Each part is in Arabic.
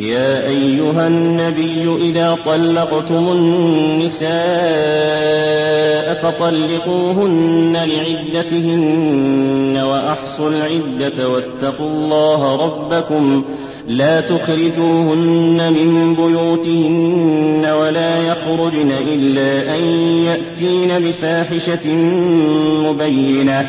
يا أيها النبي إذا طلقتم النساء فطلقوهن لعدتهن وأحصوا العدة واتقوا الله ربكم لا تخرجوهن من بيوتهن ولا يخرجن إلا أن يأتين بفاحشة مبينة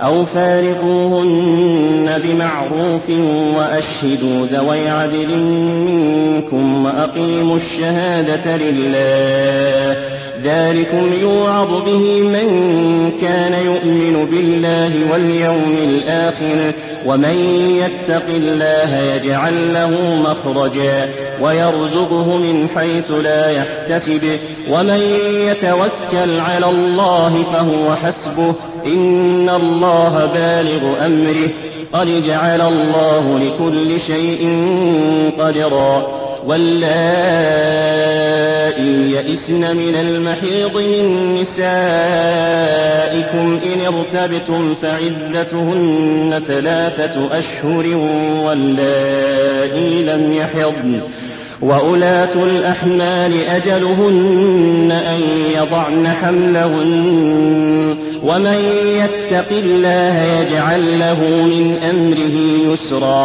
أو فارقوهن بمعروف وأشهدوا ذوي عدل منكم وأقيموا الشهادة لله ذلكم يوعظ به من كان يؤمن بالله واليوم الآخر ومن يتق الله يجعل له مخرجا ويرزقه من حيث لا يحتسب ومن يتوكل على الله فهو حسبه إن الله بالغ أمره قد جعل الله لكل شيء قدرا واللائي يئسن من المحيض من نسائكم إن ارتبتم فعدتهن 3 أشهر واللائي لم يحضن وأولاة الأحمال أجلهن أن يضعن حملهن ومن يتق الله يجعل له من أمره يسرا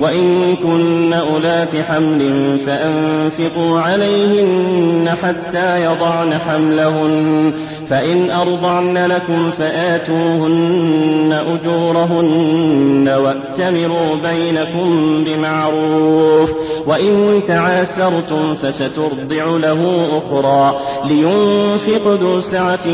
وإن كن أولات حمل فأنفقوا عليهن حتى يضعن حملهن فإن أرضعن لكم فآتوهن أجورهن وأتمروا بينكم بمعروف وإن تعاسرتم فسترضع له أخرى لينفق ذو سعة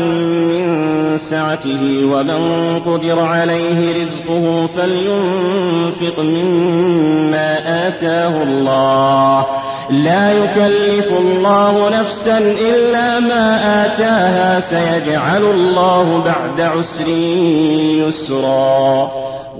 من سعته ومن قدر عليه رزقه فلينفق مما آتاه الله لا يكلف الله نفسا إلا ما آتاها سيجعل الله بعد عسر يسرا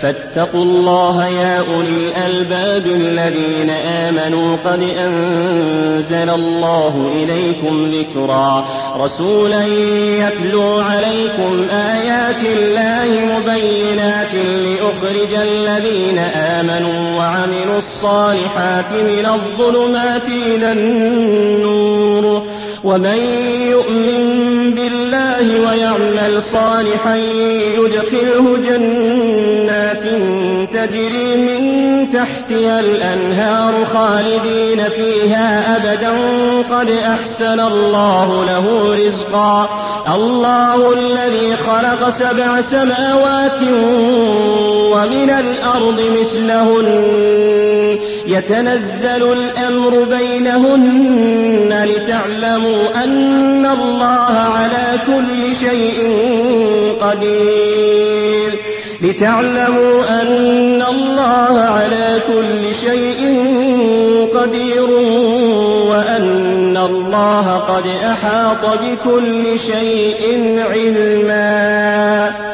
فاتقوا الله يا أولي الألباب الذين آمنوا قد أنزل الله إليكم ذكرا رسولا يتلو عليكم آيات الله مبينات ليخرج الذين آمنوا وعملوا الصالحات من الظلمات إلى النور ومن يؤمن بالله ويعمل صالحا يدخله جنات تجري من تحتها الأنهار خالدين فيها أبدا قد أحسن الله له رزقا الله الذي خلق 7 سماوات ومن الأرض مثلهن يتنزل الأمر بينهن لتعلموا أن الله على كل شيء قدير وأن الله قد أحاط بكل شيء علما.